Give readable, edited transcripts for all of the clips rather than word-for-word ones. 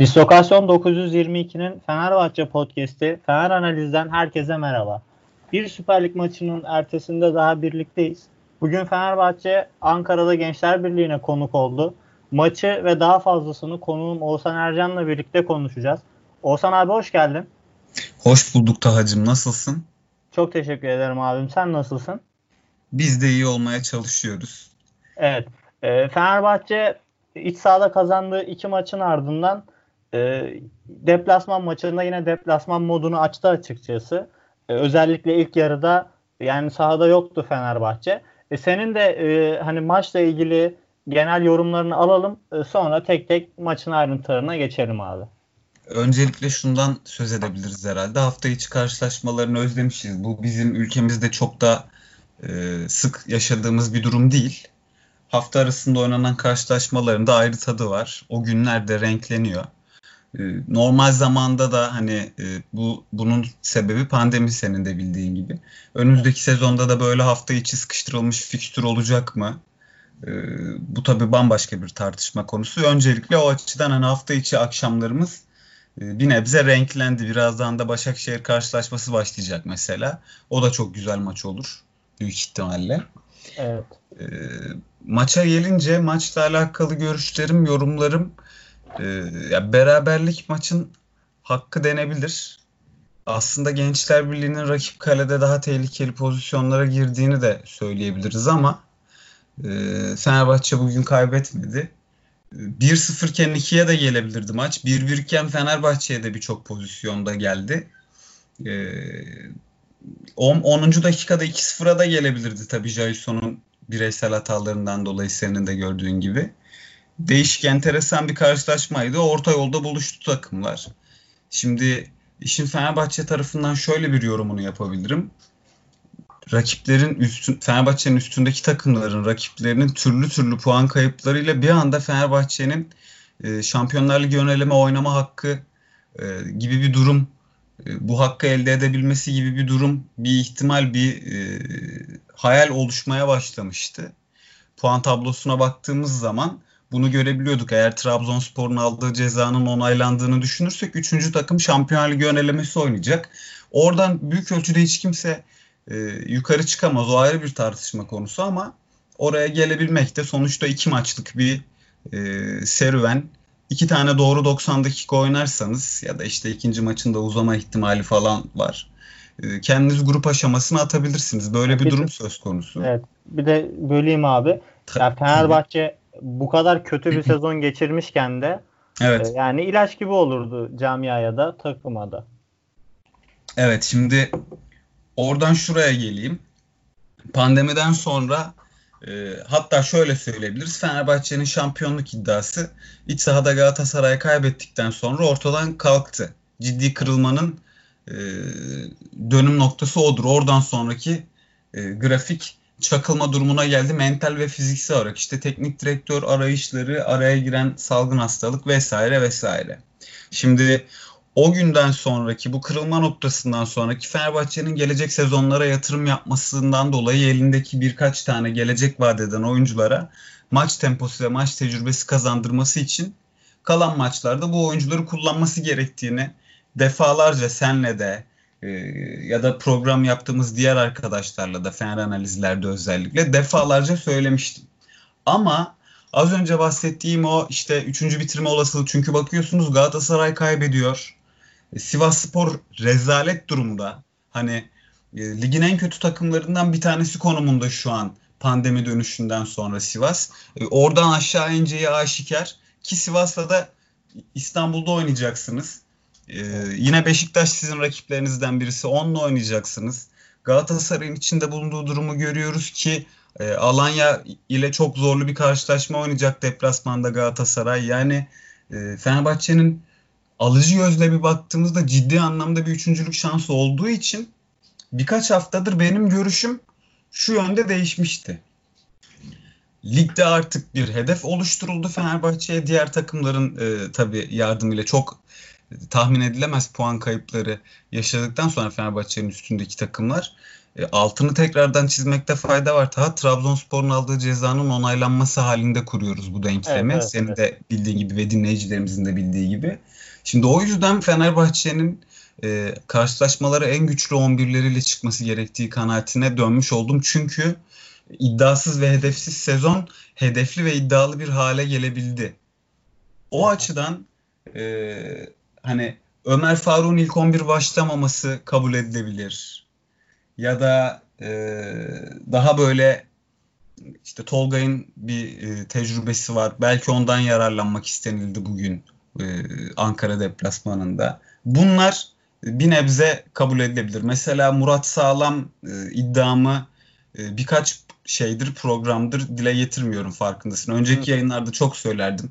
Dislokasyon 1922'nin Fenerbahçe podcast'i Fener Analiz'den herkese merhaba. Bir Süper Lig maçının ertesinde daha birlikteyiz. Bugün Fenerbahçe Ankara'da Gençlerbirliği'ne konuk oldu. Maçı ve daha fazlasını konuğum Oğuzhan Ercan'la birlikte konuşacağız. Oğuzhan abi hoş geldin. Hoş bulduk Tahacığım, nasılsın? Çok teşekkür ederim abim, sen nasılsın? Biz de iyi olmaya çalışıyoruz. Evet, Fenerbahçe iç sahada kazandığı iki maçın ardından deplasman maçında yine deplasman modunu açtı açıkçası. Özellikle ilk yarıda yani sahada yoktu Fenerbahçe. Senin de hani maçla ilgili genel yorumlarını alalım, sonra tek tek maçın ayrıntılarına geçelim abi. Öncelikle şundan söz edebiliriz herhalde. Hafta içi karşılaşmalarını özlemişiz. Bu bizim ülkemizde çok da sık yaşadığımız bir durum değil. Hafta arasında oynanan karşılaşmaların da ayrı tadı var. O günler de renkleniyor. Normal zamanda da hani bunun sebebi pandemi, senin de bildiğin gibi. Önümüzdeki sezonda da böyle hafta içi sıkıştırılmış fikstür olacak mı? Bu tabii bambaşka bir tartışma konusu. Öncelikle o açıdan hani hafta içi akşamlarımız bir nebze renklendi. Birazdan da Başakşehir karşılaşması başlayacak mesela. O da çok güzel maç olur büyük ihtimalle. Evet. Maça gelince, maçla alakalı görüşlerim, yorumlarım, ya beraberlik maçın hakkı denebilir. Aslında Gençlerbirliği'nin rakip kalede daha tehlikeli pozisyonlara girdiğini de söyleyebiliriz ama Fenerbahçe bugün kaybetmedi. 1-0 iken 2'ye de gelebilirdi maç. 1-1 iken Fenerbahçe'ye de birçok pozisyonda geldi. 10. dakikada 2-0'a da gelebilirdi tabii Jason'un bireysel hatalarından dolayı, senin de gördüğün gibi. Değişik, enteresan bir karşılaşmaydı. Orta yolda buluştu takımlar. Şimdi işin Fenerbahçe tarafından şöyle bir yorumunu yapabilirim. Fenerbahçe'nin üstündeki takımların, rakiplerinin türlü türlü puan kayıplarıyla bir anda Fenerbahçe'nin Şampiyonlar Ligi ön eleme oynama hakkı gibi bir durum, bu hakkı elde edebilmesi gibi bir durum, bir ihtimal, bir hayal oluşmaya başlamıştı. Puan tablosuna baktığımız zaman bunu görebiliyorduk. Eğer Trabzonspor'un aldığı cezanın onaylandığını düşünürsek 3. takım Şampiyonlar Ligi ön elemesi oynayacak. Oradan büyük ölçüde hiç kimse yukarı çıkamaz. O ayrı bir tartışma konusu ama oraya gelebilmek de sonuçta 2 maçlık bir serüven. 2 tane doğru 90 dakika oynarsanız ya da işte ikinci maçında uzama ihtimali falan var. Kendiniz grup aşamasına atabilirsiniz. Böyle bir durum söz konusu. Evet. Bir de böleyim abi. Yani Fenerbahçe bu kadar kötü bir sezon geçirmişken de evet, yani ilaç gibi olurdu camiaya da takıma da. Evet, şimdi oradan şuraya geleyim. Pandemiden sonra hatta şöyle söyleyebiliriz. Fenerbahçe'nin şampiyonluk iddiası iç sahada Galatasaray'a kaybettikten sonra ortadan kalktı. Ciddi kırılmanın dönüm noktası odur. Oradan sonraki grafik çakılma durumuna geldi. Mental ve fiziksel olarak işte teknik direktör arayışları, araya giren salgın hastalık vesaire vesaire. Şimdi o günden sonraki, bu kırılma noktasından sonraki Fenerbahçe'nin gelecek sezonlara yatırım yapmasından dolayı elindeki birkaç tane gelecek vaat eden oyunculara maç temposu ve maç tecrübesi kazandırması için kalan maçlarda bu oyuncuları kullanması gerektiğini defalarca senle de ya da program yaptığımız diğer arkadaşlarla da, Fener analizlerde özellikle defalarca söylemiştim. Ama az önce bahsettiğim o işte 3. bitirme olasılığı, çünkü bakıyorsunuz Galatasaray kaybediyor. Sivas Spor rezalet durumda. Hani ligin en kötü takımlarından bir tanesi konumunda şu an pandemi dönüşünden sonra Sivas. Oradan aşağı ineceği aşikar ki Sivas'la da İstanbul'da oynayacaksınız. Yine Beşiktaş sizin rakiplerinizden birisi, onunla oynayacaksınız. Galatasaray'ın içinde bulunduğu durumu görüyoruz ki Alanya ile çok zorlu bir karşılaşma oynayacak deplasmanda Galatasaray. Yani Fenerbahçe'nin alıcı gözle bir baktığımızda ciddi anlamda bir üçüncülük şansı olduğu için birkaç haftadır benim görüşüm şu yönde değişmişti. Ligde artık bir hedef oluşturuldu Fenerbahçe'ye. Diğer takımların tabii yardımıyla çok tahmin edilemez puan kayıpları yaşadıktan sonra Fenerbahçe'nin üstündeki takımlar altını tekrardan çizmekte fayda var. Trabzonspor'un aldığı cezanın onaylanması halinde kuruyoruz bu denklemi. Evet, senin de bildiğin gibi ve dinleyicilerimizin de bildiği gibi. Şimdi o yüzden Fenerbahçe'nin karşılaşmalara en güçlü 11'leriyle çıkması gerektiği kanaatine dönmüş oldum. Çünkü iddiasız ve hedefsiz sezon hedefli ve iddialı bir hale gelebildi. O açıdan hani Ömer Faruk'un ilk 11 başlamaması kabul edilebilir. Ya da daha böyle işte Tolga'nın bir tecrübesi var. Belki ondan yararlanmak istenildi bugün Ankara deplasmanında. Bunlar bir nebze kabul edilebilir. Mesela Murat Sağlam iddiamı birkaç şeydir, programdır dile getirmiyorum, farkındasın. Önceki yayınlarda çok söylerdim.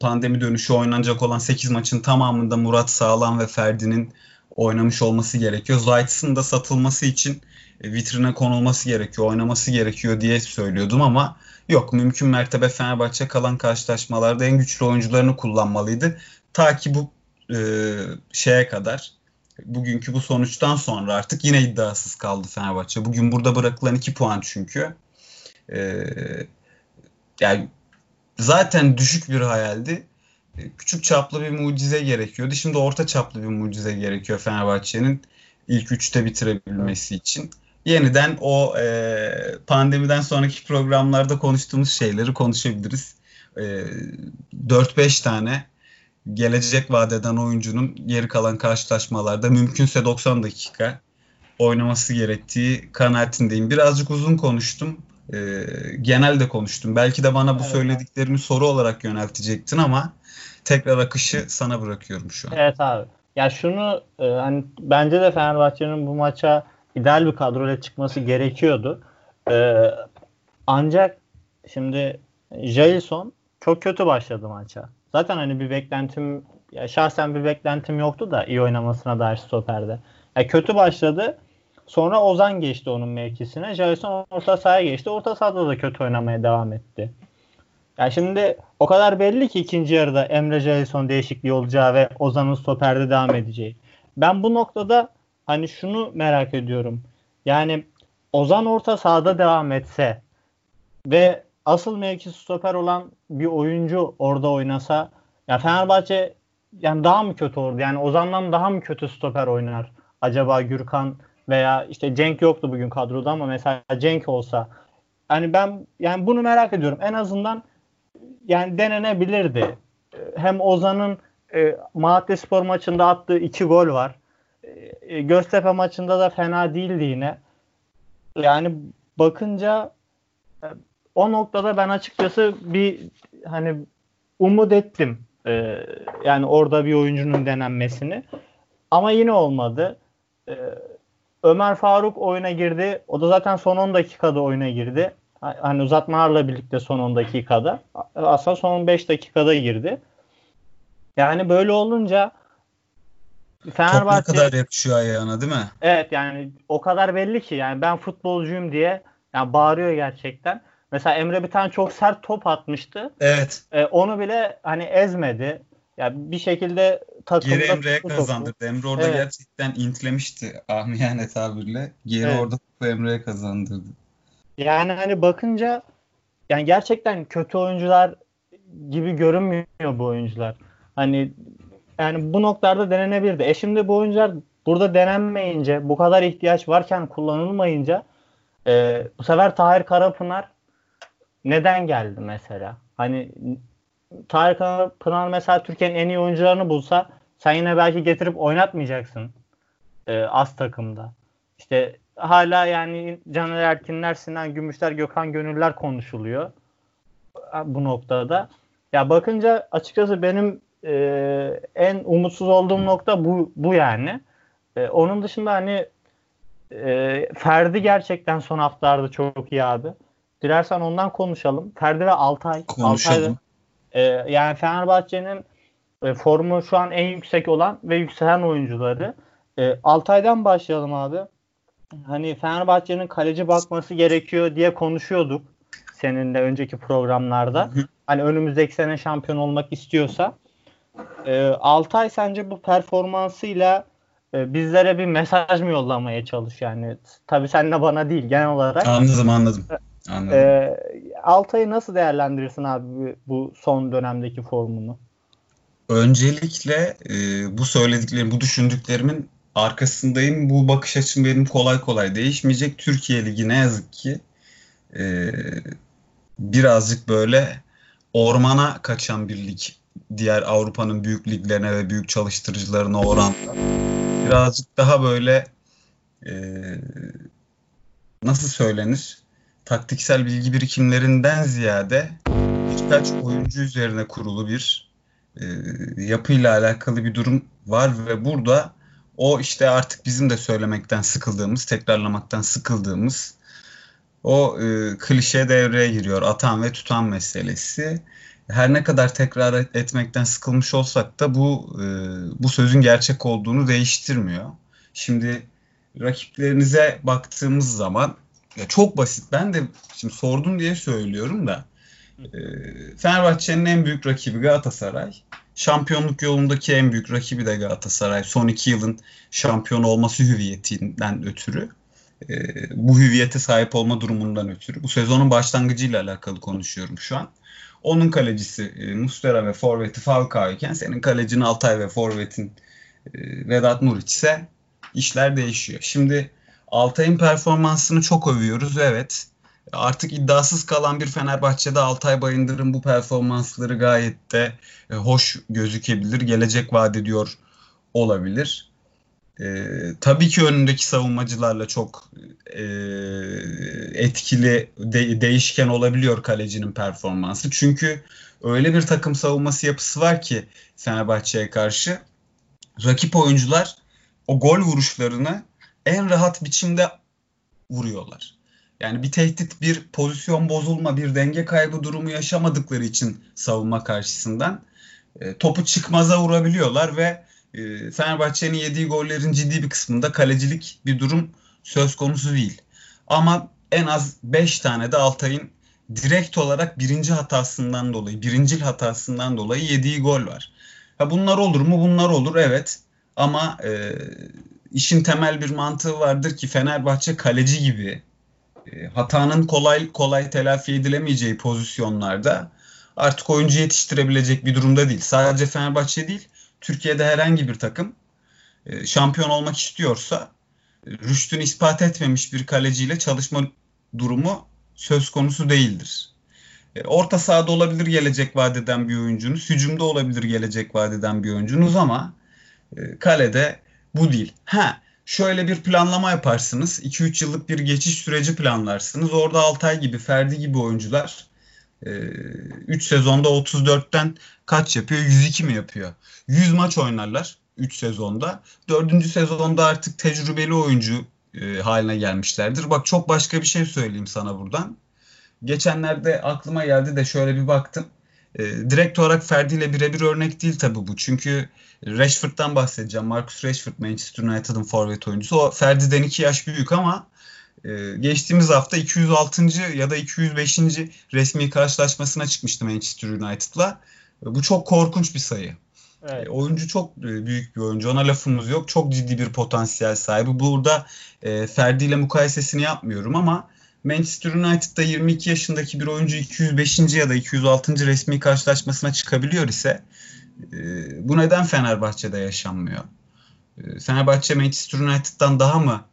Pandemi dönüşü oynanacak olan 8 maçın tamamında Murat Sağlam ve Ferdi'nin oynamış olması gerekiyor. Zaytıs'ın da satılması için vitrine konulması gerekiyor, oynaması gerekiyor diye söylüyordum ama yok, mümkün mertebe Fenerbahçe kalan karşılaşmalarda en güçlü oyuncularını kullanmalıydı. Ta ki bu şeye kadar, bugünkü bu sonuçtan sonra artık yine iddiasız kaldı Fenerbahçe. Bugün burada bırakılan 2 puan çünkü. Yani zaten düşük bir hayaldi. Küçük çaplı bir mucize gerekiyordu. Şimdi orta çaplı bir mucize gerekiyor Fenerbahçe'nin ilk 3'te bitirebilmesi için. Yeniden o pandemiden sonraki programlarda konuştuğumuz şeyleri konuşabiliriz. 4-5 tane gelecek vadeden oyuncunun geri kalan karşılaşmalarda mümkünse 90 dakika oynaması gerektiği kanaatindeyim. Birazcık uzun konuştum. Genel de konuştum. Belki de bana bu söylediklerimi soru olarak yöneltecektin ama tekrar akışı sana bırakıyorum şu an. Evet abi. Ya şunu hani bence de Fenerbahçe'nin bu maça ideal bir kadroyla çıkması gerekiyordu. Ancak şimdi Jason çok kötü başladı maça. Zaten hani bir beklentim, ya şahsen bir beklentim yoktu da iyi oynamasına dair stoperde. Ya kötü başladı. Sonra Ozan geçti onun mevkisine. Jason orta sahaya geçti. Orta sahada da kötü oynamaya devam etti. Yani şimdi o kadar belli ki ikinci yarıda Emre Jason değişikliği olacağı ve Ozan'ın stoperde devam edeceği. Ben bu noktada hani şunu merak ediyorum. Yani Ozan orta sahada devam etse ve asıl mevkisi stoper olan bir oyuncu orada oynasa, ya Fenerbahçe yani daha mı kötü oldu? Yani Ozan'dan daha mı kötü stoper oynar? Acaba Gürkan veya işte Cenk yoktu bugün kadroda ama mesela Cenk olsa, hani ben yani bunu merak ediyorum. En azından yani denenebilirdi. Hem Ozan'ın Malatya Spor maçında attığı 2 gol var. Göztepe maçında da fena değildi yine. Yani bakınca o noktada ben açıkçası bir hani umut ettim. Yani orada bir oyuncunun denenmesini. Ama yine olmadı. Ömer Faruk oyuna girdi. O da zaten son 10 dakikada oyuna girdi. Hani uzatmalarla birlikte son 10 dakikada. Aslında son 5 dakikada girdi. Yani böyle olunca Fenerbahçe... Top ne kadar yapışıyor ayağına, değil mi? Evet, yani o kadar belli ki. Yani ben futbolcuyum diye yani bağırıyor gerçekten. Mesela Emre Bitan çok sert top atmıştı. Evet. Onu bile hani ezmedi. Yani bir şekilde geri Emre'ye kazandırdı. Emre orada gerçekten intlemişti amiyane tabirle. Geri orada topu Emre'ye kazandırdı. Yani hani bakınca yani gerçekten kötü oyuncular gibi görünmüyor bu oyuncular. Hani yani bu noktalarda denenebilirdi. Şimdi bu oyuncular burada denenmeyince, bu kadar ihtiyaç varken kullanılmayınca bu sefer Tahir Karapınar neden geldi mesela? Hani Tahir Pınar mesela Türkiye'nin en iyi oyuncularını bulsa sen yine belki getirip oynatmayacaksın az takımda. İşte hala yani Caner Erkinler, Sinan Gümüşler, Gökhan Gönüller konuşuluyor bu noktada. Ya bakınca açıkçası benim en umutsuz olduğum nokta bu yani. Onun dışında hani Ferdi gerçekten son haftalarda çok iyi abi. Dilersen ondan konuşalım. Ferdi ve Altay. Konuşalım. Altay'da, yani Fenerbahçe'nin formu şu an en yüksek olan ve yükselen oyuncuları. Altay'dan başlayalım abi. Hani Fenerbahçe'nin kaleci bakması gerekiyor diye konuşuyorduk seninle önceki programlarda. Hani önümüzdeki sene şampiyon olmak istiyorsa. Altay sence bu performansıyla bizlere bir mesaj mı yollamaya çalış yani? Tabii senle bana değil, genel olarak. Anladım. Altay'ı nasıl değerlendirirsin abi bu son dönemdeki formunu? Öncelikle bu söylediklerim, bu düşündüklerimin arkasındayım. Bu bakış açım benim kolay kolay değişmeyecek. Türkiye Ligi ne yazık ki birazcık böyle ormana kaçan bir lig. Diğer Avrupa'nın büyük liglerine ve büyük çalıştırıcılarına oranla. Birazcık daha böyle nasıl söylenir? Taktiksel bilgi birikimlerinden ziyade birkaç oyuncu üzerine kurulu bir yapıyla alakalı bir durum var ve burada o işte artık bizim de söylemekten sıkıldığımız, tekrarlamaktan sıkıldığımız o klişe devreye giriyor. Atan ve tutan meselesi. Her ne kadar tekrar etmekten sıkılmış olsak da bu sözün gerçek olduğunu değiştirmiyor. Şimdi rakiplerinize baktığımız zaman ya çok basit. Ben de şimdi sordum diye söylüyorum da Fenerbahçe'nin en büyük rakibi Galatasaray. Şampiyonluk yolundaki en büyük rakibi de Galatasaray. Son 2 yılın şampiyon olması hüviyetinden ötürü. Bu hüviyete sahip olma durumundan ötürü. Bu sezonun başlangıcıyla alakalı konuşuyorum şu an. Onun kalecisi Muslera ve forveti Falcao iken senin kalecin Altay ve forvetin Vedat Muriç ise işler değişiyor. Şimdi Altay'ın performansını çok övüyoruz. Evet. Artık iddiasız kalan bir Fenerbahçe'de Altay Bayındır'ın bu performansları gayet de hoş gözükebilir. Gelecek vaat ediyor olabilir. Tabii ki önündeki savunmacılarla çok etkili, değişken olabiliyor kalecinin performansı. Çünkü öyle bir takım savunması yapısı var ki Fenerbahçe'ye karşı rakip oyuncular o gol vuruşlarını en rahat biçimde vuruyorlar. Yani bir tehdit, bir pozisyon bozulma, bir denge kaybı durumu yaşamadıkları için savunma karşısından topu çıkmaza vurabiliyorlar ve Fenerbahçe'nin yediği gollerin ciddi bir kısmında kalecilik bir durum söz konusu değil. Ama en az 5 tane de Altay'ın direkt olarak birincil hatasından dolayı yediği gol var. Ha, bunlar olur mu? Bunlar olur, evet. Ama işin temel bir mantığı vardır ki Fenerbahçe kaleci gibi hatanın kolay kolay telafi edilemeyeceği pozisyonlarda artık oyuncu yetiştirebilecek bir durumda değil. Sadece Fenerbahçe değil, Türkiye'de herhangi bir takım şampiyon olmak istiyorsa rüştünü ispat etmemiş bir kaleciyle çalışma durumu söz konusu değildir. Orta sahada olabilir gelecek vaat eden bir oyuncunuz, hücumda olabilir gelecek vaat eden bir oyuncunuz ama kalede bu değil. Şöyle bir planlama yaparsınız. 2-3 yıllık bir geçiş süreci planlarsınız. Orada Altay gibi, Ferdi gibi oyuncular 3 sezonda 34'ten kaç yapıyor? 102 mi yapıyor? 100 maç oynarlar 3 sezonda. 4. sezonda artık tecrübeli oyuncu haline gelmişlerdir. Bak çok başka bir şey söyleyeyim sana buradan. Geçenlerde aklıma geldi de şöyle bir baktım. Direkt olarak Ferdi ile birebir örnek değil tabii bu. Çünkü Rashford'dan bahsedeceğim. Marcus Rashford Manchester United'ın forvet oyuncusu. O Ferdi'den 2 yaş büyük ama geçtiğimiz hafta 206. ya da 205. resmi karşılaşmasına çıkmıştı Manchester United'la. Bu çok korkunç bir sayı. Evet. Oyuncu çok büyük bir oyuncu. Ona lafımız yok. Çok ciddi bir potansiyel sahibi. Burada Ferdi ile mukayesesini yapmıyorum ama Manchester United'da 22 yaşındaki bir oyuncu 205. ya da 206. resmi karşılaşmasına çıkabiliyor ise bu neden Fenerbahçe'de yaşanmıyor? Fenerbahçe Manchester United'dan daha mı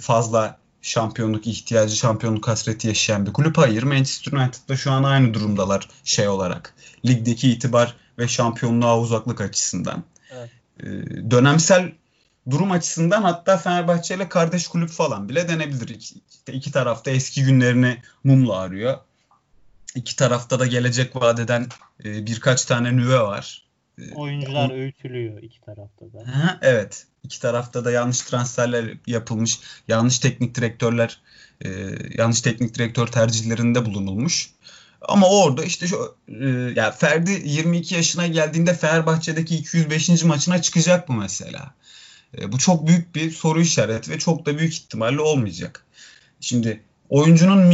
fazla şampiyonluk ihtiyacı, şampiyonluk hasreti yaşayan bir kulüp? Hayır. Manchester United'da şu an aynı durumdalar şey olarak. Ligdeki itibar ve şampiyonluğa uzaklık açısından. Evet. Dönemsel durum açısından hatta Fenerbahçe ile kardeş kulüp falan bile denebilir. İki tarafta eski günlerini mumla arıyor. İki tarafta da gelecek vaat eden birkaç tane nüve var. Oyuncular öğütülüyor iki tarafta da. Evet. İki tarafta da yanlış transferler yapılmış. Yanlış teknik direktör tercihlerinde bulunulmuş. Ama orada işte Ferdi 22 yaşına geldiğinde Fenerbahçe'deki 205. maçına çıkacak mı mesela? Bu çok büyük bir soru işareti ve çok da büyük ihtimalle olmayacak. Şimdi oyuncunun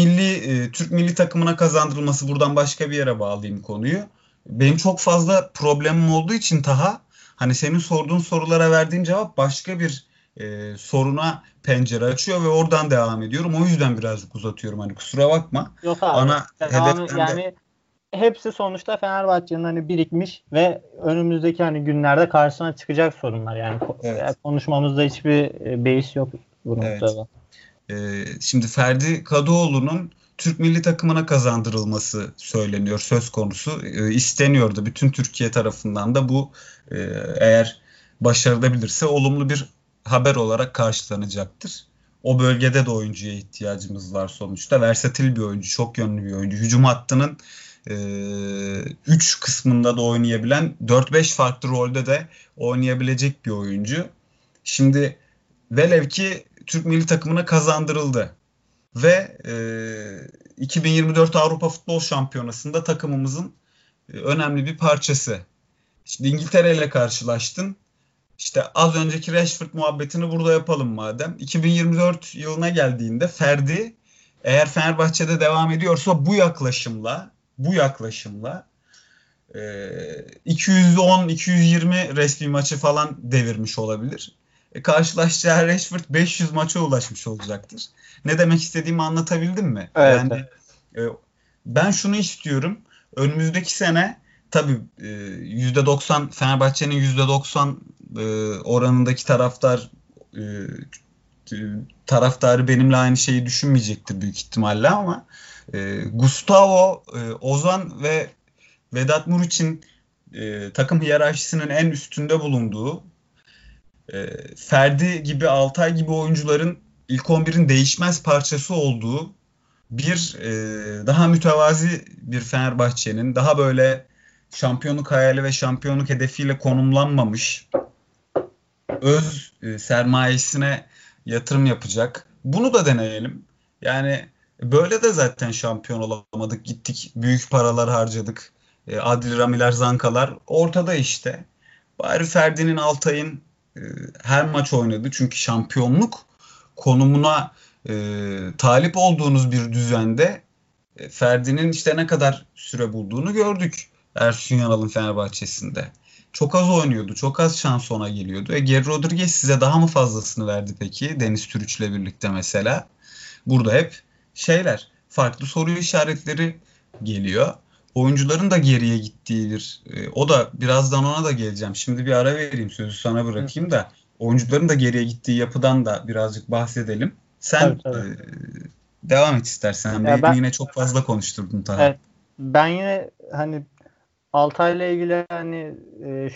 Türk milli takımına kazandırılması, buradan başka bir yere bağlayayım konuyu. Benim çok fazla problemim olduğu için hani senin sorduğun sorulara verdiğin cevap başka bir soruna pencere açıyor ve oradan devam ediyorum. O yüzden birazcık uzatıyorum, hani kusura bakma. Yok abi. Ana hedeften yani de... Hepsi sonuçta Fenerbahçe'nin hani birikmiş ve önümüzdeki hani günlerde karşısına çıkacak sorunlar. Yani evet, konuşmamızda hiçbir beis yok bunun. Evet. Şimdi Ferdi Kadıoğlu'nun Türk milli takımına kazandırılması söyleniyor, söz konusu. İsteniyordu. Bütün Türkiye tarafından da bu eğer başarılabilirse olumlu bir haber olarak karşılanacaktır. O bölgede de oyuncuya ihtiyacımız var sonuçta. Versatil bir oyuncu, çok yönlü bir oyuncu. Hücum hattının 3 kısmında da oynayabilen, 4-5 farklı rolde de oynayabilecek bir oyuncu. Şimdi velev ki Türk milli takımına kazandırıldı ve 2024 Avrupa Futbol Şampiyonası'nda takımımızın önemli bir parçası. Şimdi İngiltere ile karşılaştın. İşte az önceki Rashford muhabbetini burada yapalım madem. 2024 yılına geldiğinde Ferdi, eğer Fenerbahçe'de devam ediyorsa bu yaklaşımla 210-220 resmi maçı falan devirmiş olabilir. Karşılaşacağı Rashford 500 maça ulaşmış olacaktır. Ne demek istediğimi anlatabildim mi? Evet. Yani, ben şunu istiyorum. Önümüzdeki sene tabii %90 Fenerbahçe'nin %90 oranındaki taraftarı benimle aynı şeyi düşünmeyecektir büyük ihtimalle ama Gustavo, Ozan ve Vedat Muriç'in takım hiyerarşisinin en üstünde bulunduğu, Ferdi gibi, Altay gibi oyuncuların ilk 11'in değişmez parçası olduğu bir daha mütevazi bir Fenerbahçe'nin, daha böyle şampiyonluk hayali ve şampiyonluk hedefiyle konumlanmamış, öz sermayesine yatırım yapacak. Bunu da deneyelim. Yani böyle de zaten şampiyon olamadık. Gittik, büyük paralar harcadık. Adil Ramiler, Zankalar ortada işte. Bari Ferdi'nin, Altay'ın her maç oynadı. Çünkü şampiyonluk konumuna talip olduğunuz bir düzende Ferdi'nin işte ne kadar süre bulduğunu gördük. Ersun Yanal'ın Fenerbahçe'sinde. Çok az oynuyordu. Çok az şans ona geliyordu. Geri Rodriguez size daha mı fazlasını verdi peki? Deniz Türüç'le birlikte mesela. Burada hep farklı soru işaretleri geliyor. Oyuncuların da geriye gittiği bir, o da birazdan ona da geleceğim. Şimdi bir ara vereyim, sözü sana bırakayım da oyuncuların da geriye gittiği yapıdan da birazcık bahsedelim. Sen tabii. Devam et istersen. Ben yine çok fazla konuşturdum tabii. Evet, ben yine hani Altay'la ilgili hani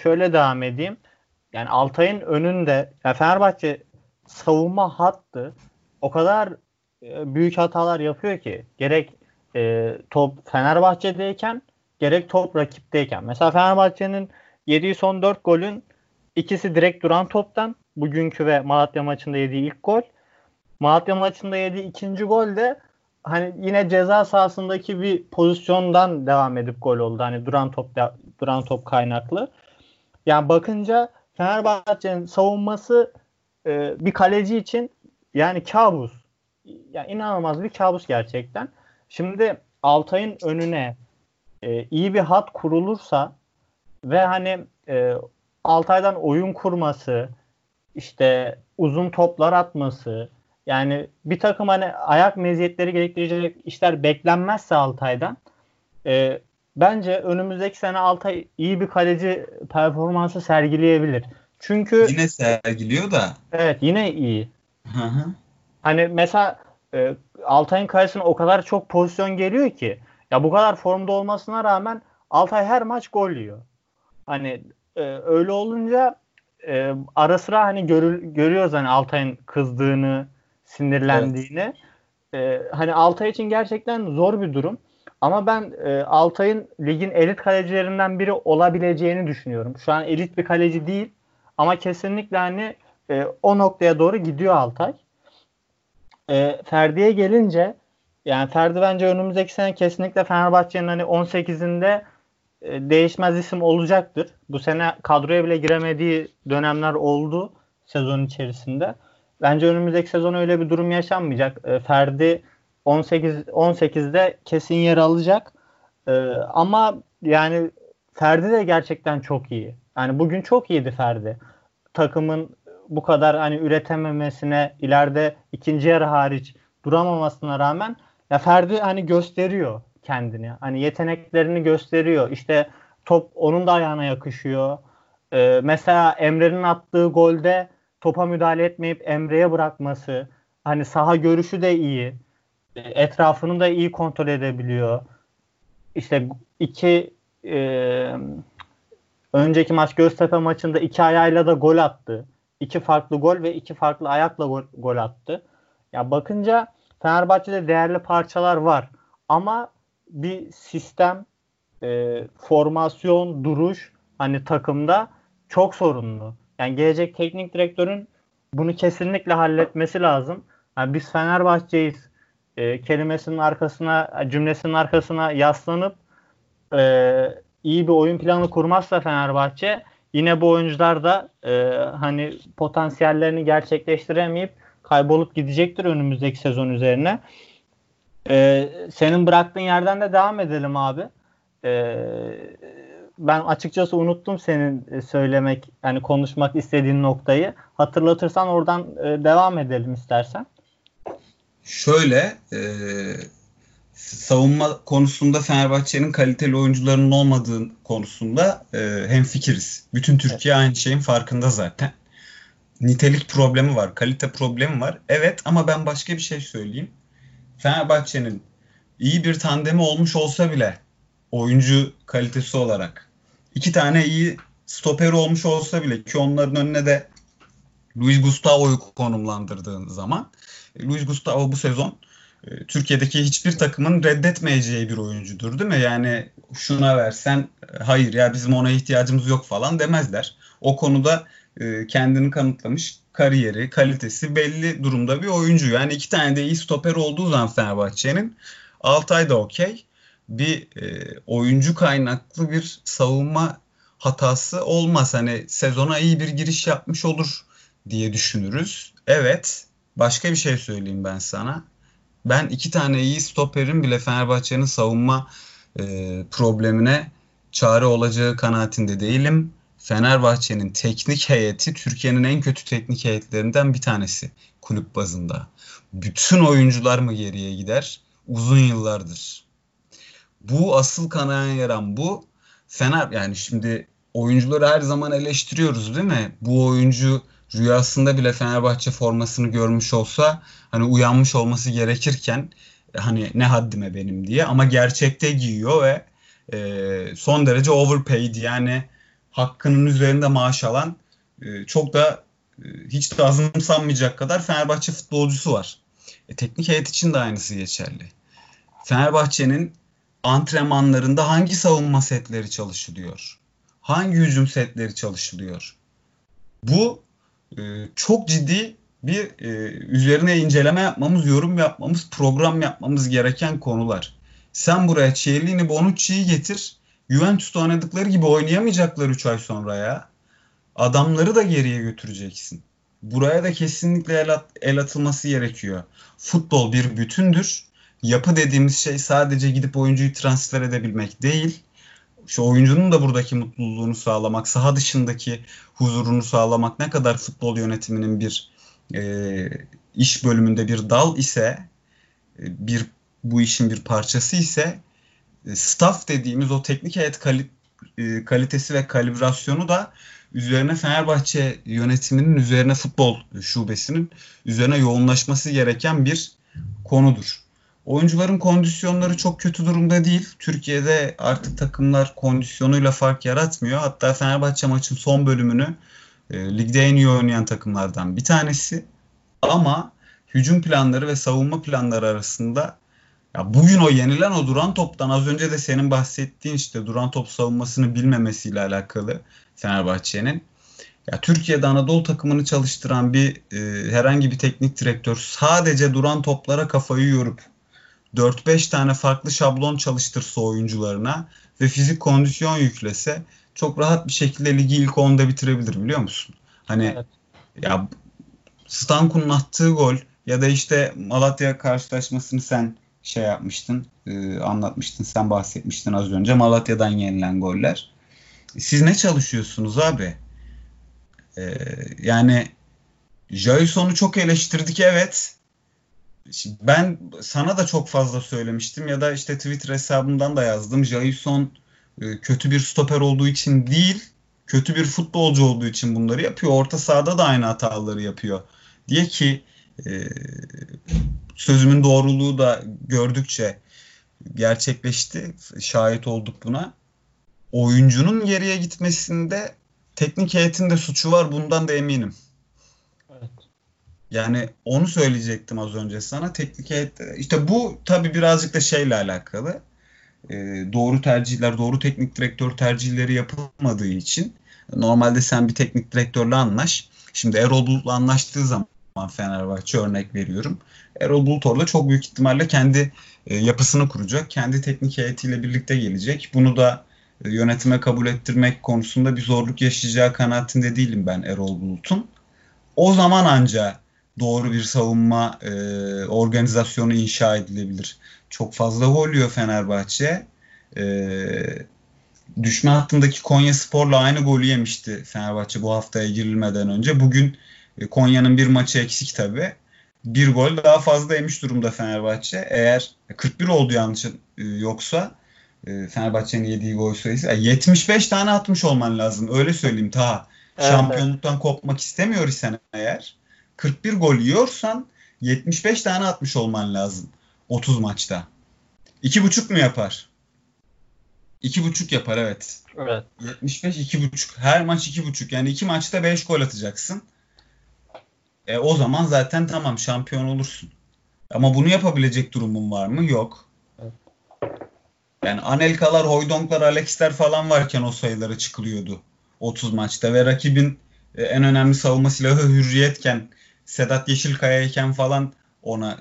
şöyle devam edeyim. Yani Altay'ın önünde Fenerbahçe savunma hattı o kadar büyük hatalar yapıyor ki, gerek top Fenerbahçe'deyken gerek top rakipteyken. Mesela Fenerbahçe'nin yediği son 4 golün ikisi direkt duran toptan. Bugünkü ve Malatya maçında yediği ilk gol. Malatya maçında yediği ikinci gol de hani yine ceza sahasındaki bir pozisyondan devam edip gol oldu. Hani duran top kaynaklı. Yani bakınca Fenerbahçe'nin savunması bir kaleci için yani kabus. Yani inanılmaz bir kabus gerçekten. Şimdi Altay'ın önüne iyi bir hat kurulursa ve hani Altay'dan oyun kurması, işte uzun toplar atması, yani bir takım hani ayak meziyetleri gerektirecek işler beklenmezse Altay'dan, bence önümüzdeki sene Altay iyi bir kaleci performansı sergileyebilir. Çünkü yine sergiliyor da. Evet, yine iyi. Hı hı. Hani mesela Altay'ın karşısına o kadar çok pozisyon geliyor ki, ya bu kadar formda olmasına rağmen Altay her maç gol yiyor. Hani öyle olunca ara sıra hani görüyoruz hani Altay'ın kızdığını, sinirlendiğini. Evet. Hani Altay için gerçekten zor bir durum. Ama ben Altay'ın ligin elit kalecilerinden biri olabileceğini düşünüyorum. Şu an elit bir kaleci değil ama kesinlikle hani o noktaya doğru gidiyor Altay. Ferdi'ye gelince, yani Ferdi bence önümüzdeki sene kesinlikle Fenerbahçe'nin hani 18'inde değişmez isim olacaktır. Bu sene kadroya bile giremediği dönemler oldu sezon içerisinde. Bence önümüzdeki sezon öyle bir durum yaşanmayacak. Ferdi 18'de kesin yer alacak. Ama yani Ferdi de gerçekten çok iyi. Yani bugün çok iyiydi Ferdi. Takımın bu kadar hani üretememesine, ileride ikinci yarı hariç duramamasına rağmen ya Ferdi hani gösteriyor kendini. Hani yeteneklerini gösteriyor. İşte top onun da ayağına yakışıyor. Mesela Emre'nin attığı golde topa müdahale etmeyip Emre'ye bırakması. Hani saha görüşü de iyi. Etrafını da iyi kontrol edebiliyor. İşte önceki maç Göztepe maçında iki ayağıyla da gol attı. İki farklı gol ve iki farklı ayakla gol attı. Ya bakınca Fenerbahçe'de değerli parçalar var. Ama bir sistem, formasyon, duruş hani takımda çok sorunlu. Yani gelecek teknik direktörün bunu kesinlikle halletmesi lazım. Yani biz Fenerbahçe'yiz kelimesinin arkasına, cümlesinin arkasına yaslanıp iyi bir oyun planı kurmazsa Fenerbahçe yine bu oyuncular da hani potansiyellerini gerçekleştiremeyip kaybolup gidecektir önümüzdeki sezon üzerine. Senin bıraktığın yerden de devam edelim abi. Ben açıkçası unuttum senin söylemek, yani konuşmak istediğin noktayı. Hatırlatırsan oradan devam edelim istersen. Şöyle, savunma konusunda Fenerbahçe'nin kaliteli oyuncularının olmadığı konusunda hemfikiriz. Bütün Türkiye aynı şeyin farkında zaten. Nitelik problemi var, kalite problemi var. Evet, ama ben başka bir şey söyleyeyim. Fenerbahçe'nin iyi bir tandemi olmuş olsa bile oyuncu kalitesi olarak iki tane iyi stoper olmuş olsa bile, ki onların önüne de Luis Gustavo'yu konumlandırdığın zaman Luis Gustavo bu sezon Türkiye'deki hiçbir takımın reddetmeyeceği bir oyuncudur değil mi? Yani şuna versen hayır ya bizim ona ihtiyacımız yok falan demezler. O konuda kendini kanıtlamış, kariyeri, kalitesi belli durumda bir oyuncu. Yani iki tane de iyi stoper olduğu zaman Fenerbahçe'nin, Altay da okey, bir oyuncu kaynaklı bir savunma hatası olmaz. Hani sezona iyi bir giriş yapmış olur diye düşünürüz. Evet, başka bir şey söyleyeyim ben sana. Ben iki tane iyi stoperin bile Fenerbahçe'nin savunma problemine çare olacağı kanaatinde değilim. Fenerbahçe'nin teknik heyeti Türkiye'nin en kötü teknik heyetlerinden bir tanesi kulüp bazında. Bütün oyuncular mı geriye gider? Uzun yıllardır. Bu asıl kanayan yaran bu. Fener, yani şimdi oyuncuları her zaman eleştiriyoruz değil mi? Bu oyuncu rüyasında bile Fenerbahçe formasını görmüş olsa hani uyanmış olması gerekirken hani ne haddime benim diye, ama gerçekte giyiyor ve son derece overpaid, yani hakkının üzerinde maaş alan çok da hiç de azımsanmayacak kadar Fenerbahçe futbolcusu var. Teknik heyet için de aynısı geçerli. Fenerbahçe'nin antrenmanlarında hangi savunma setleri çalışılıyor? Hangi hücum setleri çalışılıyor? Bu çok ciddi bir üzerine inceleme yapmamız, yorum yapmamız, program yapmamız gereken konular. Sen buraya Chiellini, Bonucci'yi getir. Juventus'ta oynadıkları gibi oynayamayacaklar 3 ay sonra ya. Adamları da geriye götüreceksin. Buraya da kesinlikle el atılması gerekiyor. Futbol bir bütündür. Yapı dediğimiz şey sadece gidip oyuncuyu transfer edebilmek değil. Şu oyuncunun da buradaki mutluluğunu sağlamak, saha dışındaki huzurunu sağlamak ne kadar futbol yönetiminin bir iş bölümünde bir dal ise, bu işin bir parçası ise, staff dediğimiz o teknik heyet kalitesi ve kalibrasyonu da üzerine Fenerbahçe yönetiminin, üzerine futbol şubesinin üzerine yoğunlaşması gereken bir konudur. Oyuncuların kondisyonları çok kötü durumda değil. Türkiye'de artık takımlar kondisyonuyla fark yaratmıyor. Hatta Fenerbahçe maçın son bölümünü ligde en iyi oynayan takımlardan bir tanesi. Ama hücum planları ve savunma planları arasında ya bugün o yenilen o duran toptan, az önce de senin bahsettiğin işte duran top savunmasını bilmemesiyle alakalı Fenerbahçe'nin. Ya Türkiye'de Anadolu takımını çalıştıran bir herhangi bir teknik direktör sadece duran toplara kafayı yorup 4-5 tane farklı şablon çalıştırsa oyuncularına ve fizik kondisyon yüklese çok rahat bir şekilde ligi ilk 10'da bitirebilir, biliyor musun? Hani evet. Ya Stanku'nun attığı gol ya da işte Malatya karşılaşmasını sen anlatmıştın, sen bahsetmiştin az önce, Malatya'dan yenilen goller. Siz ne çalışıyorsunuz abi? Yani Jason'u çok eleştirdik, evet. Ben sana da çok fazla söylemiştim ya da işte Twitter hesabımdan da yazdım. Jason kötü bir stoper olduğu için değil, kötü bir futbolcu olduğu için bunları yapıyor. Orta sahada da aynı hataları yapıyor diye ki sözümün doğruluğu da gördükçe gerçekleşti. Şahit olduk buna. Oyuncunun geriye gitmesinde teknik heyetin de suçu var. Bundan da eminim. Evet. Yani onu söyleyecektim az önce sana. Teknik heyette işte bu tabii birazcık da şeyle alakalı. Doğru tercihler, doğru teknik direktör tercihleri yapılmadığı için normalde sen bir teknik direktörle anlaş. Şimdi Erol Bulut'la anlaştığı zaman Fenerbahçe, örnek veriyorum, Erol Bulut orada çok büyük ihtimalle kendi yapısını kuracak. Kendi teknik heyetiyle birlikte gelecek. Bunu da yönetime kabul ettirmek konusunda bir zorluk yaşayacağı kanaatinde değilim ben Erol Bulut'un. O zaman ancak doğru bir savunma organizasyonu inşa edilebilir. Çok fazla gol yiyor Fenerbahçe. Düşme hattındaki Konya Spor'la aynı golü yemişti Fenerbahçe bu haftaya girilmeden önce. Bugün Konya'nın bir maçı eksik tabii. Bir gol daha fazla yemiş durumda Fenerbahçe. Eğer 41 oldu yanlış yoksa Fenerbahçe'nin yediği gol sayısı. 75 tane atmış olman lazım. Öyle söyleyeyim ta. Evet. Şampiyonluktan kopmak istemiyor isen eğer 41 gol yiyorsan 75 tane atmış olman lazım 30 maçta. 2,5 mu yapar? 2,5 yapar, evet. Evet. 75 2,5. Her maç 2,5. Yani 2 maçta 5 gol atacaksın. O zaman zaten tamam, şampiyon olursun. Ama bunu yapabilecek durumun var mı? Yok. Yani Anelkalar, Hoydonklar, Alexler falan varken o sayılara çıkılıyordu 30 maçta ve rakibin en önemli savunma silahı Hürriyetken, Sedat Yeşilkaya'yken falan ona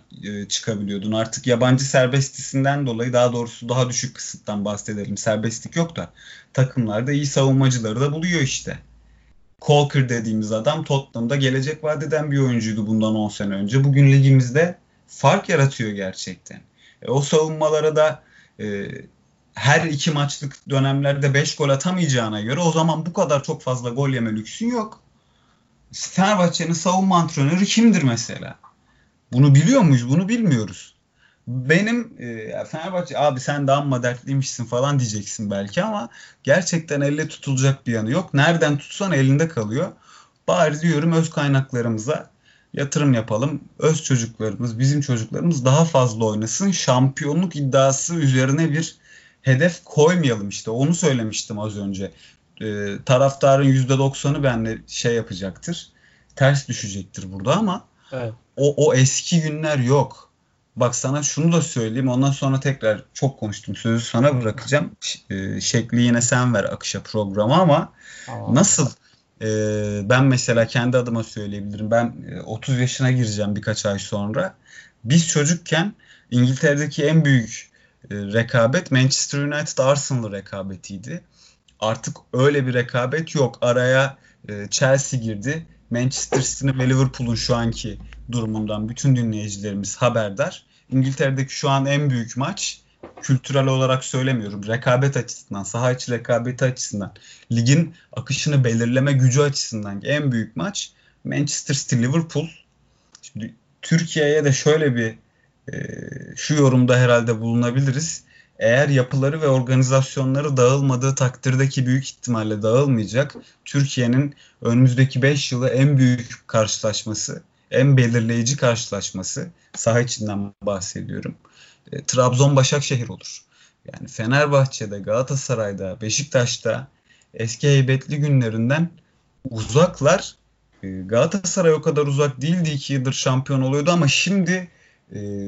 çıkabiliyordun. Artık yabancı serbestisinden dolayı, daha doğrusu daha düşük kısıttan bahsedelim. Serbestlik yok da takımlarda iyi savunmacıları da buluyor işte. Colker dediğimiz adam Tottenham'da gelecek vaat eden bir oyuncuydu bundan 10 sene önce. Bugün ligimizde fark yaratıyor gerçekten. O savunmalara da her iki maçlık dönemlerde 5 gol atamayacağına göre o zaman bu kadar çok fazla gol yeme lüksün yok. Fenerbahçe'nin savunma antrenörü kimdir mesela? Bunu biliyor muyuz? Bunu bilmiyoruz. Benim Fenerbahçe abi sen de amma dertliymişsin falan diyeceksin belki ama gerçekten elle tutulacak bir yanı yok. Nereden tutsan elinde kalıyor. Bari diyorum öz kaynaklarımıza yatırım yapalım. Öz çocuklarımız, bizim çocuklarımız daha fazla oynasın. Şampiyonluk iddiası üzerine bir hedef koymayalım işte. Onu söylemiştim az önce. Taraftarın %90'ı benimle şey yapacaktır. Ters düşecektir burada ama evet. O eski günler yok. Bak sana şunu da söyleyeyim. Ondan sonra tekrar çok konuştum. Sözü sana bırakacağım. Şekli yine sen ver akışa programı ama nasıl? Ben mesela kendi adıma söyleyebilirim. Ben 30 yaşına gireceğim birkaç ay sonra. Biz çocukken İngiltere'deki en büyük rekabet Manchester United Arsenal rekabetiydi. Artık öyle bir rekabet yok. Araya Chelsea girdi. Manchester City'nin ve Liverpool'un şu anki durumundan bütün dinleyicilerimiz haberdar. İngiltere'deki şu an en büyük maç, kültürel olarak söylemiyorum, rekabet açısından, saha içi rekabeti açısından, ligin akışını belirleme gücü açısından en büyük maç Manchester City Liverpool. Şimdi Türkiye'ye de şöyle bir şu yorumda herhalde bulunabiliriz. Eğer yapıları ve organizasyonları dağılmadığı takdirde, ki büyük ihtimalle dağılmayacak, Türkiye'nin önümüzdeki 5 yılı en büyük karşılaşması, en belirleyici karşılaşması, saha içinden bahsediyorum, Trabzon Başakşehir olur. Yani Fenerbahçe'de, Galatasaray'da, Beşiktaş'ta eski heybetli günlerinden uzaklar. Galatasaray o kadar uzak değildi, 2 yıldır şampiyon oluyordu ama şimdi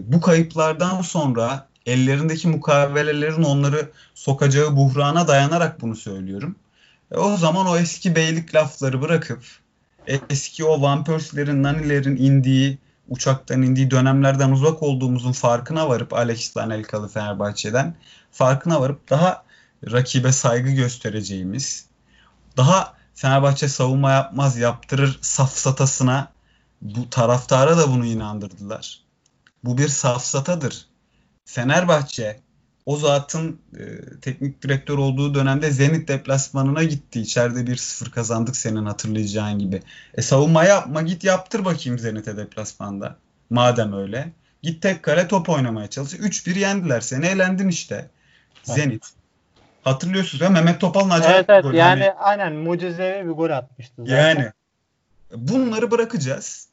bu kayıplardan sonra ellerindeki mukavelelerin onları sokacağı buhrana dayanarak bunu söylüyorum. O zaman o eski beylik lafları bırakıp eski o Van Persie'lerin, Nani'lerin indiği, uçaktan indiği dönemlerden uzak olduğumuzun farkına varıp, Alex'le Anelkalı Fenerbahçe'den farkına varıp daha rakibe saygı göstereceğimiz, daha Fenerbahçe savunma yapmaz yaptırır safsatasına, bu taraftara da bunu inandırdılar. Bu bir safsatadır. Fenerbahçe O zatın teknik direktör olduğu dönemde Zenit deplasmanına gitti. İçeride 1-0 kazandık senin hatırlayacağın gibi. Savunma yapma, git yaptır bakayım Zenit'e deplasmanda. Madem öyle. Git tek kale top oynamaya çalış. 3-1 yendiler seni. Eğlendin işte. Zenit. Hatırlıyorsunuz ya, Mehmet Topal'ın acayip evet, golü. Yani aynen mucizevi bir gol atmıştı zaten. Yani bunları bırakacağız.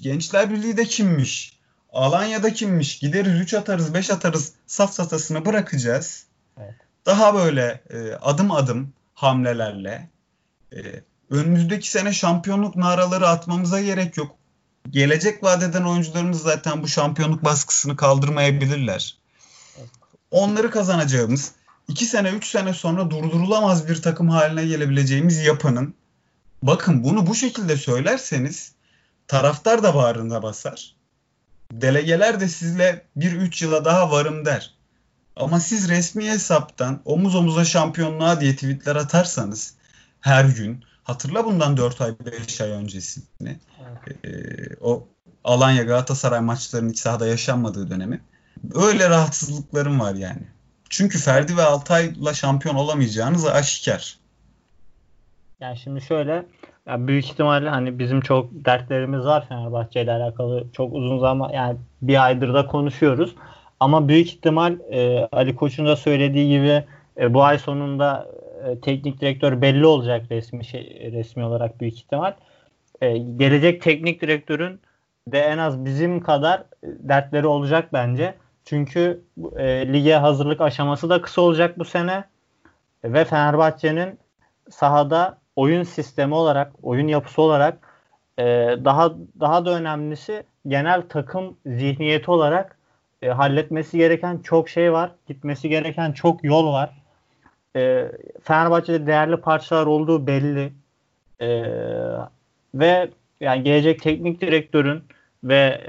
Gençlerbirliği de kimmiş? Alanya'da kimmiş? Gideriz 3 atarız 5 atarız safsatasını bırakacağız. Evet. Daha böyle adım adım hamlelerle önümüzdeki sene şampiyonluk naraları atmamıza gerek yok. Gelecek vadeden oyuncularımız zaten bu şampiyonluk baskısını kaldırmayabilirler. Evet. Onları kazanacağımız 2 sene 3 sene sonra durdurulamaz bir takım haline gelebileceğimiz yapının, bakın bunu bu şekilde söylerseniz taraftar da bağrında basar. Delegeler de sizle 1-3 yıla daha varım der. Ama siz resmi hesaptan omuz omuza şampiyonluğa diye tweetler atarsanız her gün, hatırla bundan 4 ay 5 ay öncesini, o Alanya Galatasaray maçlarının iç sahada yaşanmadığı dönemi, öyle rahatsızlıklarım var yani. Çünkü Ferdi ve Altay'la şampiyon olamayacağınız aşikar. Yani şimdi şöyle, ya büyük ihtimalle hani bizim çok dertlerimiz var Fenerbahçe ile alakalı, çok uzun zaman, yani bir aydır da konuşuyoruz. Ama büyük ihtimal Ali Koç'un da söylediği gibi bu ay sonunda teknik direktör belli olacak resmi olarak büyük ihtimal. Gelecek teknik direktörün de en az bizim kadar dertleri olacak bence. Çünkü lige hazırlık aşaması da kısa olacak bu sene ve Fenerbahçe'nin sahada oyun sistemi olarak, oyun yapısı olarak daha da önemlisi genel takım zihniyeti olarak halletmesi gereken çok şey var. Gitmesi gereken çok yol var. Fenerbahçe'de değerli parçalar olduğu belli. Ve yani gelecek teknik direktörün ve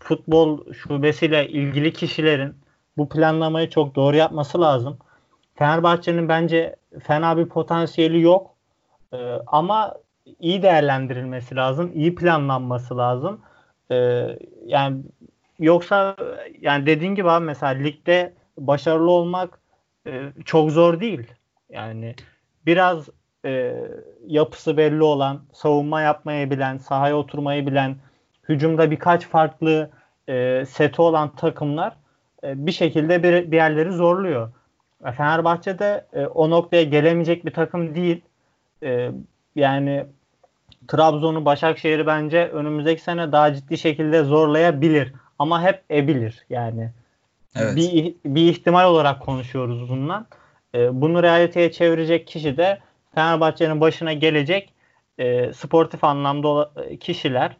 futbol şubesiyle ilgili kişilerin bu planlamayı çok doğru yapması lazım. Fenerbahçe'nin bence fena bir potansiyeli yok. Ama iyi değerlendirilmesi lazım, iyi planlanması lazım. Yani yoksa yani dediğin gibi abi, mesela ligde başarılı olmak çok zor değil. Yani biraz yapısı belli olan, savunma yapmayı bilen, sahaya oturmayı bilen, hücumda birkaç farklı seti olan takımlar bir şekilde bir yerleri zorluyor. Fenerbahçe'de o noktaya gelemeyecek bir takım değil. Yani Trabzon'u, Başakşehir'i bence önümüzdeki sene daha ciddi şekilde zorlayabilir. Ama hep ebilir yani. Evet. Bir ihtimal olarak konuşuyoruz bundan. Bunu realiteye çevirecek kişi de Fenerbahçe'nin başına gelecek sportif anlamda kişiler.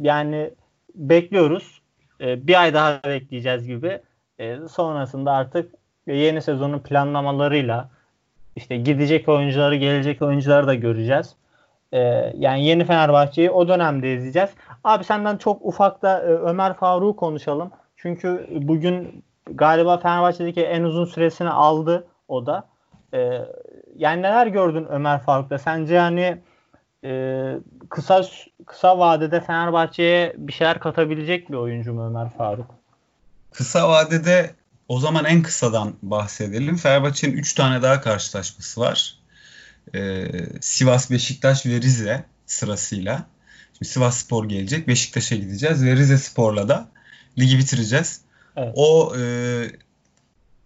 Yani bekliyoruz. Bir ay daha bekleyeceğiz gibi. Sonrasında artık yeni sezonun planlamalarıyla işte gidecek oyuncuları, gelecek oyuncuları da göreceğiz. Yani yeni Fenerbahçe'yi o dönemde izleyeceğiz. Abi senden çok ufak da Ömer Faruk'u konuşalım. Çünkü bugün galiba Fenerbahçe'deki en uzun süresini aldı o da. Yani neler gördün Ömer Faruk'ta? Sence hani kısa vadede Fenerbahçe'ye bir şeyler katabilecek bir oyuncu mu Ömer Faruk? Kısa vadede o zaman en kısadan bahsedelim. Fenerbahçe'nin 3 tane daha karşılaşması var. Sivas, Beşiktaş ve Rize sırasıyla. Şimdi Sivas Spor gelecek. Beşiktaş'a gideceğiz ve Rize Spor'la da ligi bitireceğiz. Evet. O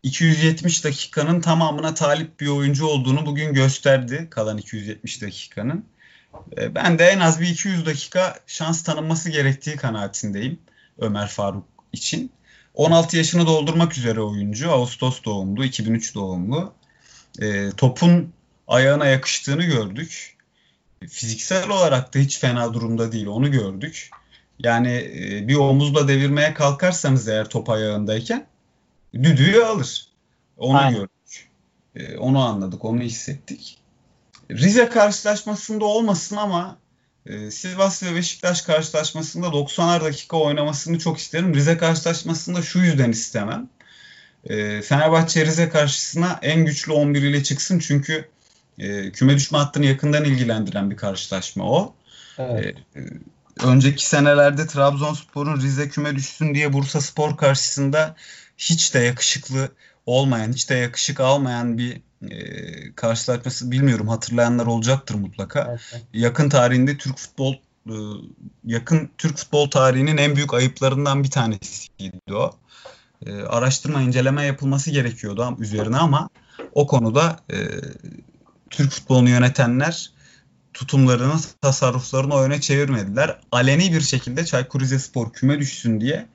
270 dakikanın tamamına talip bir oyuncu olduğunu bugün gösterdi. Kalan 270 dakikanın. Ben de en az bir 200 dakika şans tanınması gerektiği kanaatindeyim Ömer Faruk için. 16 yaşını doldurmak üzere oyuncu. Ağustos doğumlu, 2003 doğumlu. Topun ayağına yakıştığını gördük. Fiziksel olarak da hiç fena durumda değil. Onu gördük. Yani bir omuzla devirmeye kalkarsanız eğer top ayağındayken düdüğü alır. Onu aynen gördük. Onu anladık, onu hissettik. Rize karşılaşmasında olmasın ama Sivas ve Beşiktaş karşılaşmasında 90'ar dakika oynamasını çok isterim. Rize karşılaşmasında şu yüzden istemem. Fenerbahçe Rize karşısına en güçlü 11 ile çıksın. Çünkü küme düşme hattını yakından ilgilendiren bir karşılaşma o. Evet. Önceki senelerde Trabzonspor'un Rize küme düşsün diye Bursaspor karşısında hiç de yakışıklı olmayan, hiç de yakışık almayan bir karşılaşması, bilmiyorum, hatırlayanlar olacaktır mutlaka. Evet. Yakın tarihinde Türk futbol tarihinin en büyük ayıplarından bir tanesiydi o. Araştırma, inceleme yapılması gerekiyordu üzerine ama o konuda Türk futbolunu yönetenler tutumlarını, tasarruflarını o yöne çevirmediler. Aleni bir şekilde Çaykur Rizespor küme düşsün diye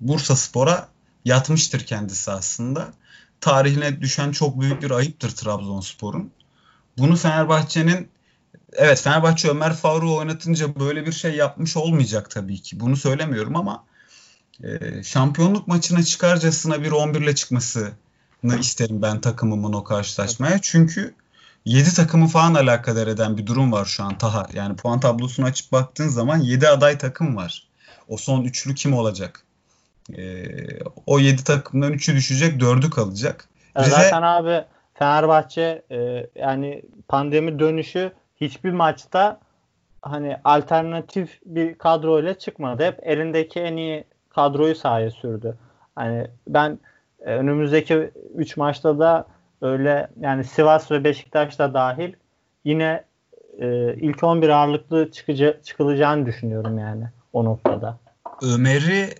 Bursa Spor'a yatmıştır kendisi aslında. Tarihine düşen çok büyük bir ayıptır Trabzonspor'un. Bunu Fenerbahçe'nin, evet, Fenerbahçe Ömer Faruk'u oynatınca böyle bir şey yapmış olmayacak tabii ki. Bunu söylemiyorum ama şampiyonluk maçına çıkarcasına bir 11'le çıkmasını isterim ben takımımın o karşılaşmaya. Çünkü 7 takımı falan alakadar eden bir durum var şu an Taha. Yani puan tablosunu açıp baktığın zaman 7 aday takım var. O son üçlü kim olacak? O 7 takımdan 3'ü düşecek, 4'ü kalacak. Bize... Zaten abi Fenerbahçe yani pandemi dönüşü hiçbir maçta hani alternatif bir kadroyla çıkmadı. Hep elindeki en iyi kadroyu sahaya sürdü. Hani ben önümüzdeki 3 maçta da öyle, yani Sivas ve Beşiktaş da dahil, yine ilk 11 ağırlıklı çıkılacağını düşünüyorum yani o noktada. Ömer'i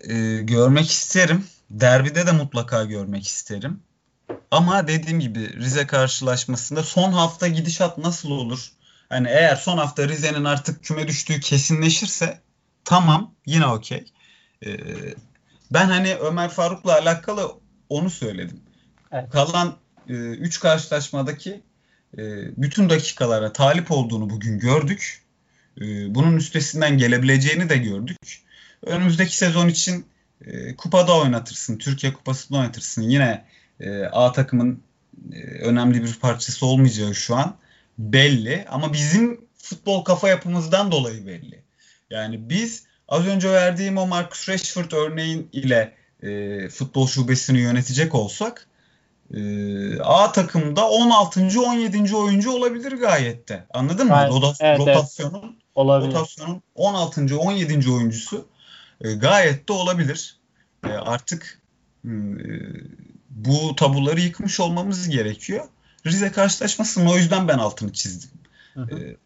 görmek isterim. Derbide de mutlaka görmek isterim. Ama dediğim gibi Rize karşılaşmasında son hafta gidişat nasıl olur? Hani eğer son hafta Rize'nin artık küme düştüğü kesinleşirse tamam, yine okey. Ben hani Ömer Faruk'la alakalı onu söyledim. Evet. Kalan 3 karşılaşmadaki bütün dakikalara talip olduğunu bugün gördük. Bunun üstesinden gelebileceğini de gördük. Önümüzdeki sezon için kupada oynatırsın, Türkiye Kupası'nda oynatırsın. Yine A takımın önemli bir parçası olmayacağı şu an belli. Ama bizim futbol kafa yapımızdan dolayı belli. Yani biz az önce verdiğim o Marcus Rashford örneğin ile futbol şubesini yönetecek olsak A takımda 16. 17. oyuncu olabilir gayet de. Anladın mı? Evet, rotasyonun 16. 17. oyuncusu gayet de olabilir. Artık bu tabuları yıkmış olmamız gerekiyor. Rize karşılaşmasının o yüzden ben altını çizdim. Hı hı.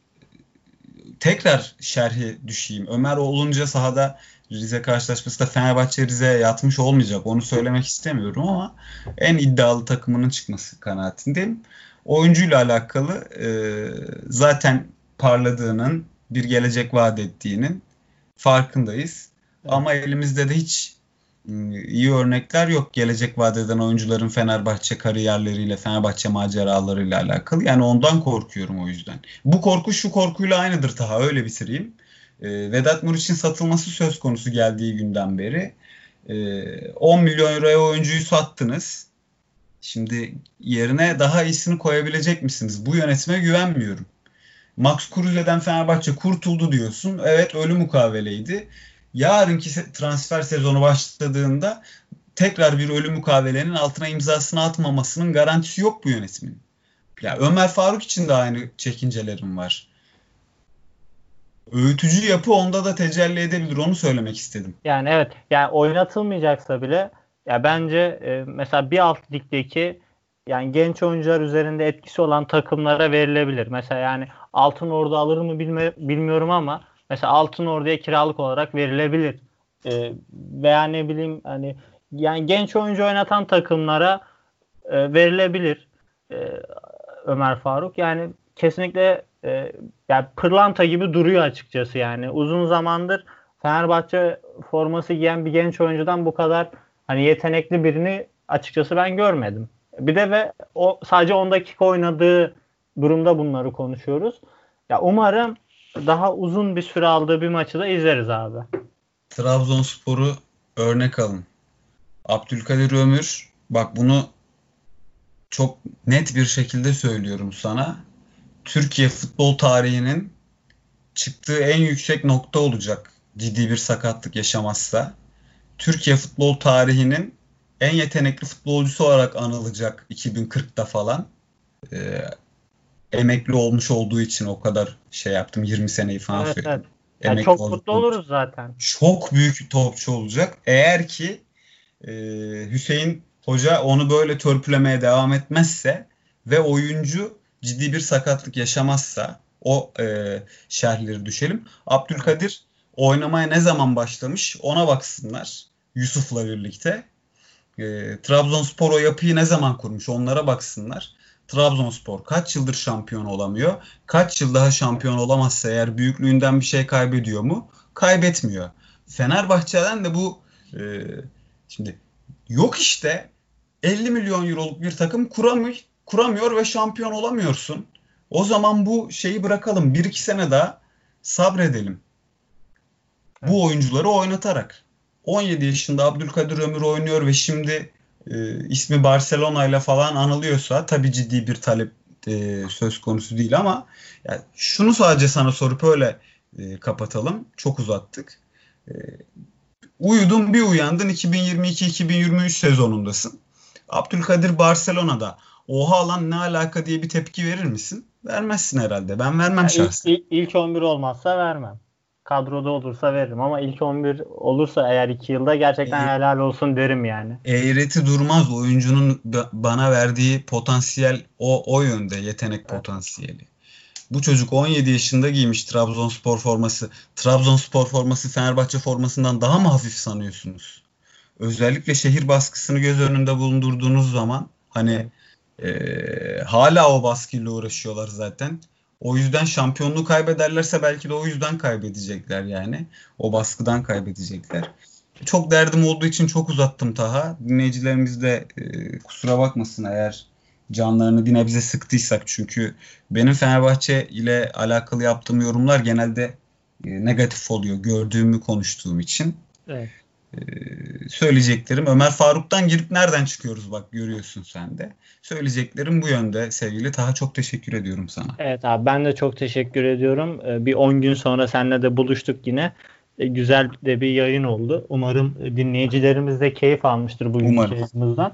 Tekrar şerhe düşeyim. Ömer olunca sahada Rize karşılaşması da Fenerbahçe Rize'ye yatmış olmayacak. Onu söylemek istemiyorum ama en iddialı takımının çıkması kanaatindeyim. Oyuncuyla alakalı zaten parladığının, bir gelecek vaat ettiğinin farkındayız. Ama elimizde de hiç iyi örnekler yok gelecek vaat eden oyuncuların Fenerbahçe kariyerleriyle, Fenerbahçe maceralarıyla alakalı. Yani ondan korkuyorum o yüzden. Bu korku şu korkuyla aynıdır Taha, öyle bitireyim. Vedat Muriç'in satılması söz konusu geldiği günden beri 10 milyon euroya oyuncuyu sattınız. Şimdi yerine daha iyisini koyabilecek misiniz? Bu yönetime güvenmiyorum. Max Kruse'den Fenerbahçe kurtuldu diyorsun. Evet, ölü mukaveleydi. Yarınki transfer sezonu başladığında tekrar bir ölü mukavelenin altına imzasını atmamasının garantisi yok bu yönetimin. Ya Ömer Faruk için de aynı çekincelerim var. Öğütücü yapı onda da tecelli edebilir, onu söylemek istedim. Yani evet, yani oynatılmayacaksa bile ya bence mesela bir alt ligdeki yani genç oyuncular üzerinde etkisi olan takımlara verilebilir. Mesela yani Altınordu alır mı bilmiyorum ama mesela Altınordu'ya kiralık olarak verilebilir. Veya ne bileyim hani yani genç oyuncu oynatan takımlara verilebilir Ömer Faruk. Yani kesinlikle yani pırlanta gibi duruyor açıkçası yani. Uzun zamandır Fenerbahçe forması giyen bir genç oyuncudan bu kadar hani yetenekli birini açıkçası ben görmedim. Bir de ve o sadece 10 dakika oynadığı durumda bunları konuşuyoruz. Ya umarım daha uzun bir süre aldığı bir maçı da izleriz abi. Trabzonspor'u örnek alın. Abdülkadir Ömür, bak bunu çok net bir şekilde söylüyorum sana. Türkiye futbol tarihinin çıktığı en yüksek nokta olacak ciddi bir sakatlık yaşamazsa. Türkiye futbol tarihinin en yetenekli futbolcusu olarak anılacak 2040'da falan. Emekli olmuş olduğu için o kadar şey yaptım. 20 seneyi falan söyledim. Evet. Yani çok mutlu oluruz zaten. Çok büyük topçu olacak. Eğer ki Hüseyin Hoca onu böyle törpülemeye devam etmezse ve oyuncu ciddi bir sakatlık yaşamazsa o şerhleri düşelim. Abdülkadir oynamaya ne zaman başlamış ona baksınlar Yusuf'la birlikte. Trabzonspor o yapıyı ne zaman kurmuş onlara baksınlar. Trabzonspor kaç yıldır şampiyon olamıyor? Kaç yıl daha şampiyon olamazsa eğer büyüklüğünden bir şey kaybediyor mu? Kaybetmiyor. Fenerbahçe'den de bu şimdi yok işte 50 milyon euroluk bir takım kuramıyor ve şampiyon olamıyorsun. O zaman bu şeyi bırakalım. 1-2 sene daha sabredelim. Bu oyuncuları oynatarak. 17 yaşında Abdülkadir Ömür oynuyor ve şimdi ismi Barcelona'yla falan anılıyorsa tabii ciddi bir talep söz konusu değil ama yani şunu sadece sana sorup öyle kapatalım. Çok uzattık. Uyudun bir uyandın 2022-2023 sezonundasın. Abdülkadir Barcelona'da. Oha lan ne alaka diye bir tepki verir misin? Vermezsin herhalde. Ben vermem şahsen. İlk 11 olmazsa vermem. Kadroda olursa veririm ama ilk 11 olursa eğer 2 yılda gerçekten helal olsun derim yani. Eğreti durmaz oyuncunun bana verdiği potansiyel o yönde yetenek evet. Potansiyeli. Bu çocuk 17 yaşında giymiş Trabzonspor forması. Trabzonspor forması Fenerbahçe formasından daha mı hafif sanıyorsunuz? Özellikle şehir baskısını göz önünde bulundurduğunuz zaman hani hala o baskıyla uğraşıyorlar zaten. O yüzden şampiyonluğu kaybederlerse belki de o yüzden kaybedecekler yani. O baskıdan kaybedecekler. Çok derdim olduğu için çok uzattım Taha. Dinleyicilerimiz de kusura bakmasın eğer canlarını bir nebze sıktıysak. Çünkü benim Fenerbahçe ile alakalı yaptığım yorumlar genelde negatif oluyor. Gördüğümü konuştuğum için. Evet. Söyleyeceklerim Ömer Faruk'tan girip nereden çıkıyoruz bak görüyorsun sen de. Söyleyeceklerim bu yönde sevgili Taha, çok teşekkür ediyorum sana. Evet abi ben de çok teşekkür ediyorum. Bir 10 gün sonra seninle de buluştuk yine. Güzel de bir yayın oldu. Umarım dinleyicilerimiz de keyif almıştır bugün yayınımızdan.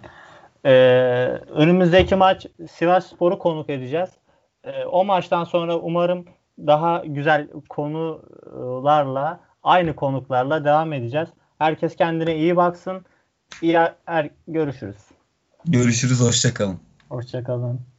Önümüzdeki maç Sivas Spor'u konuk edeceğiz. O maçtan sonra umarım daha güzel konularla aynı konuklarla devam edeceğiz. Herkes kendine iyi baksın. Görüşürüz. Görüşürüz. Hoşça kalın. Hoşça kalın.